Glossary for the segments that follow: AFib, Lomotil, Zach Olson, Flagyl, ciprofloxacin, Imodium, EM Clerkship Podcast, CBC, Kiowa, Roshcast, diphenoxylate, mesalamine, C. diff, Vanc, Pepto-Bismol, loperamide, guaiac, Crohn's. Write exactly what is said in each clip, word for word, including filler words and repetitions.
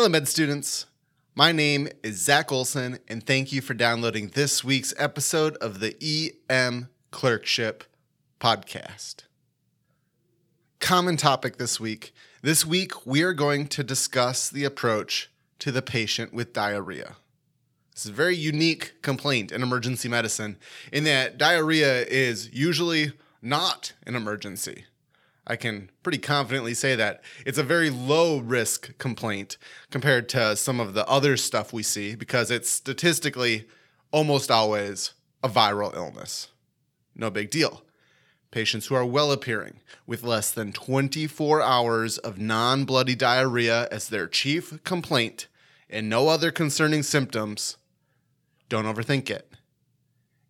Hello, med students. My name is Zach Olson, and thank you for downloading this week's episode of the E M Clerkship Podcast. Common topic this week. This week, we are going to discuss the approach to the patient with diarrhea. This is a very unique complaint in emergency medicine in that diarrhea is usually not an emergency. I can pretty confidently say that. It's a very low-risk complaint compared to some of the other stuff we see because it's statistically almost always a viral illness. No big deal. Patients who are well-appearing with less than twenty-four hours of non-bloody diarrhea as their chief complaint and no other concerning symptoms, don't overthink it.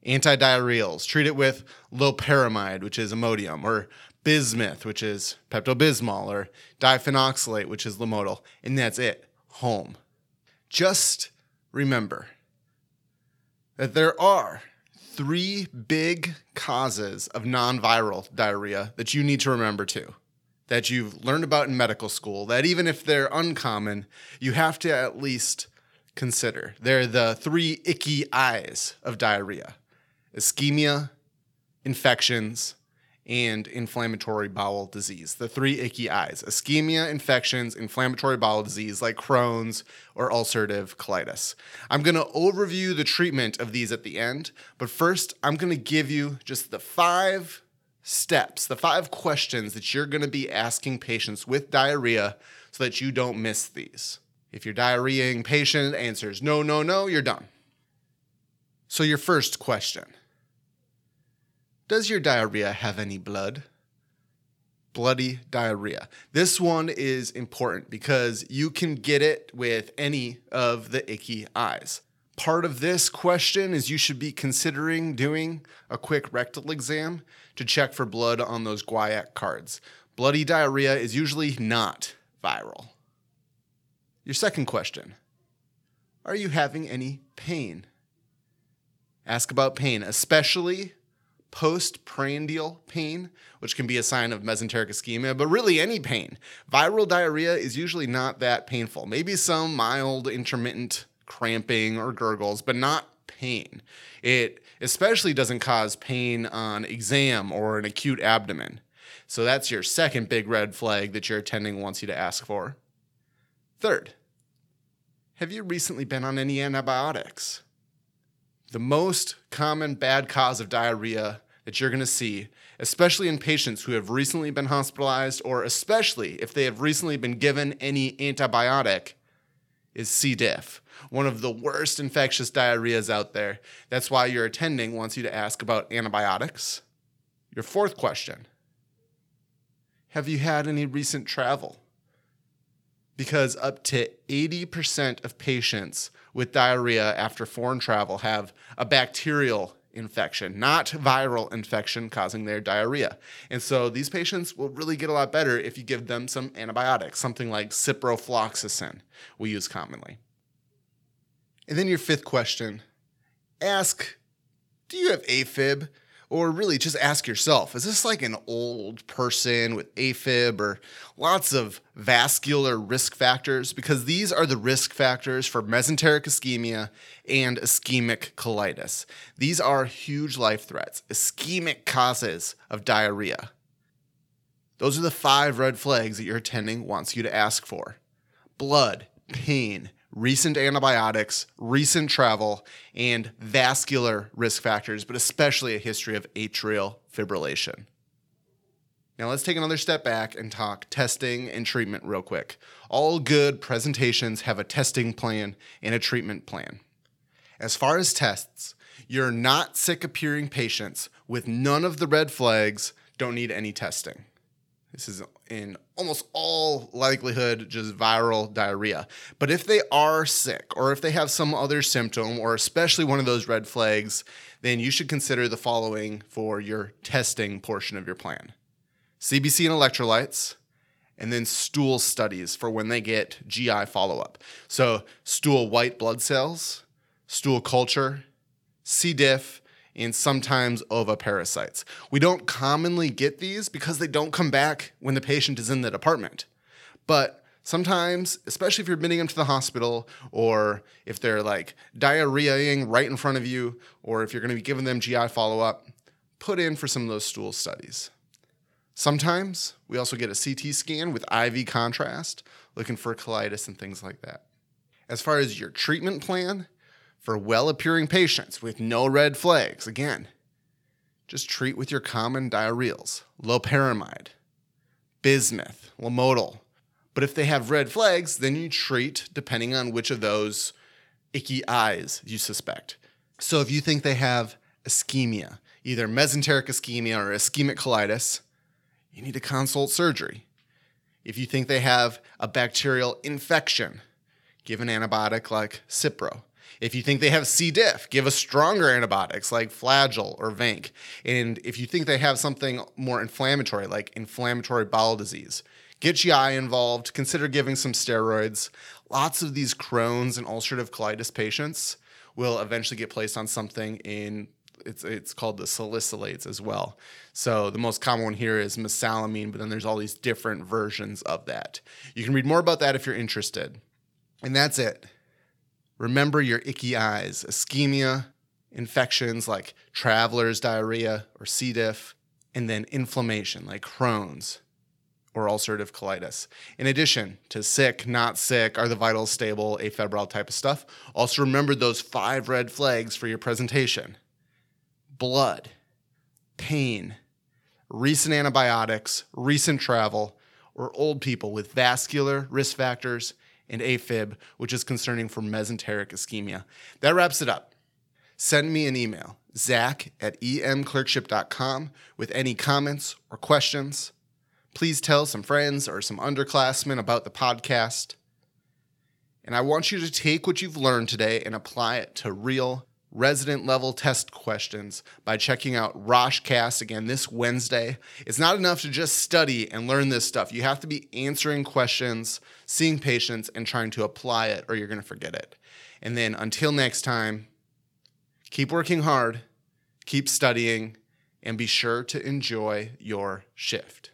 Antidiarrheals, treat it with loperamide, which is Imodium, or bismuth, which is Pepto-Bismol, or diphenoxylate, which is Lomotil, and that's it. Home. Just remember that there are three big causes of non-viral diarrhea that you need to remember too, that you've learned about in medical school, that even if they're uncommon, you have to at least consider. They're the three icky eyes of diarrhea: ischemia, infections, and inflammatory bowel disease. The three icky eyes: ischemia, infections, inflammatory bowel disease like Crohn's or ulcerative colitis. I'm going to overview the treatment of these at the end, but first I'm going to give you just the five steps, the five questions that you're going to be asking patients with diarrhea so that you don't miss these. If your diarrheaing patient answers no, no, no, you're done. So your first question: does your diarrhea have any blood? Bloody diarrhea. This one is important because you can get it with any of the icky eyes. Part of this question is you should be considering doing a quick rectal exam to check for blood on those guaiac cards. Bloody diarrhea is usually not viral. Your second question: are you having any pain? Ask about pain, especially postprandial pain, which can be a sign of mesenteric ischemia, but really any pain. Viral diarrhea is usually not that painful. Maybe some mild intermittent cramping or gurgles, but not pain. It especially doesn't cause pain on exam or an acute abdomen. So that's your second big red flag that your attending wants you to ask for. Third, have you recently been on any antibiotics? The most common bad cause of diarrhea that you're going to see, especially in patients who have recently been hospitalized or especially if they have recently been given any antibiotic, is C. diff, one of the worst infectious diarrheas out there. That's why your attending wants you to ask about antibiotics. Your fourth question: have you had any recent travel? Because up to eighty percent of patients with diarrhea after foreign travel have a bacterial infection, not viral infection, causing their diarrhea. And so these patients will really get a lot better if you give them some antibiotics, something like ciprofloxacin we use commonly. And then your fifth question: ask, do you have AFib? Or really just ask yourself, is this like an old person with AFib or lots of vascular risk factors? Because these are the risk factors for mesenteric ischemia and ischemic colitis. These are huge life threats, ischemic causes of diarrhea. Those are the five red flags that your attending wants you to ask for: blood, pain, recent antibiotics, recent travel, and vascular risk factors, but especially a history of atrial fibrillation. Now let's take another step back and talk testing and treatment real quick. All good presentations have a testing plan and a treatment plan. As far as tests, your not sick appearing patients with none of the red flags don't need any testing. This is in almost all likelihood just viral diarrhea. But if they are sick or if they have some other symptom or especially one of those red flags, then you should consider the following for your testing portion of your plan: C B C and electrolytes, and then stool studies for when they get G I follow-up. So stool white blood cells, stool culture, C. diff, and sometimes ovoparasites. We don't commonly get these because they don't come back when the patient is in the department. But Sometimes, especially if you're admitting them to the hospital or if they're like diarrheaing right in front of you or if you're going to be giving them G I follow-up, put in for some of those stool studies. Sometimes we also get a C T scan with I V contrast, looking for colitis and things like that. As far as your treatment plan for well-appearing patients with no red flags, again, just treat with your common diarrheals, loperamide, bismuth, Lomotil. But if they have red flags, then you treat depending on which of those icky eyes you suspect. So if you think they have ischemia, either mesenteric ischemia or ischemic colitis, you need to consult surgery. If you think they have a bacterial infection, give an antibiotic like Cipro. If you think they have C. diff, give a stronger antibiotics like Flagyl or Vanc. And if you think they have something more inflammatory, like inflammatory bowel disease, get G I involved, consider giving some steroids. Lots of these Crohn's and ulcerative colitis patients will eventually get placed on something in, it's it's called the salicylates as well. So the most common one here is mesalamine, but then there's all these different versions of that. You can read more about that if you're interested. And that's it. Remember your icky eyes, ischemia, infections like traveler's diarrhea or C. diff, and then inflammation like Crohn's or ulcerative colitis. In addition to sick, not sick, are the vitals stable, afebrile type of stuff, also remember those five red flags for your presentation. Blood, pain, recent antibiotics, recent travel, or old people with vascular risk factors, and AFib, which is concerning for mesenteric ischemia. That wraps it up. Send me an email, zach at emclerkship.com, with any comments or questions. Please tell some friends or some underclassmen about the podcast. And I want you to take what you've learned today and apply it to real resident-level test questions by checking out Roshcast again this Wednesday. It's not enough to just study and learn this stuff. You have to be answering questions, seeing patients, and trying to apply it, or you're going to forget it. And then until next time, keep working hard, keep studying, and be sure to enjoy your shift.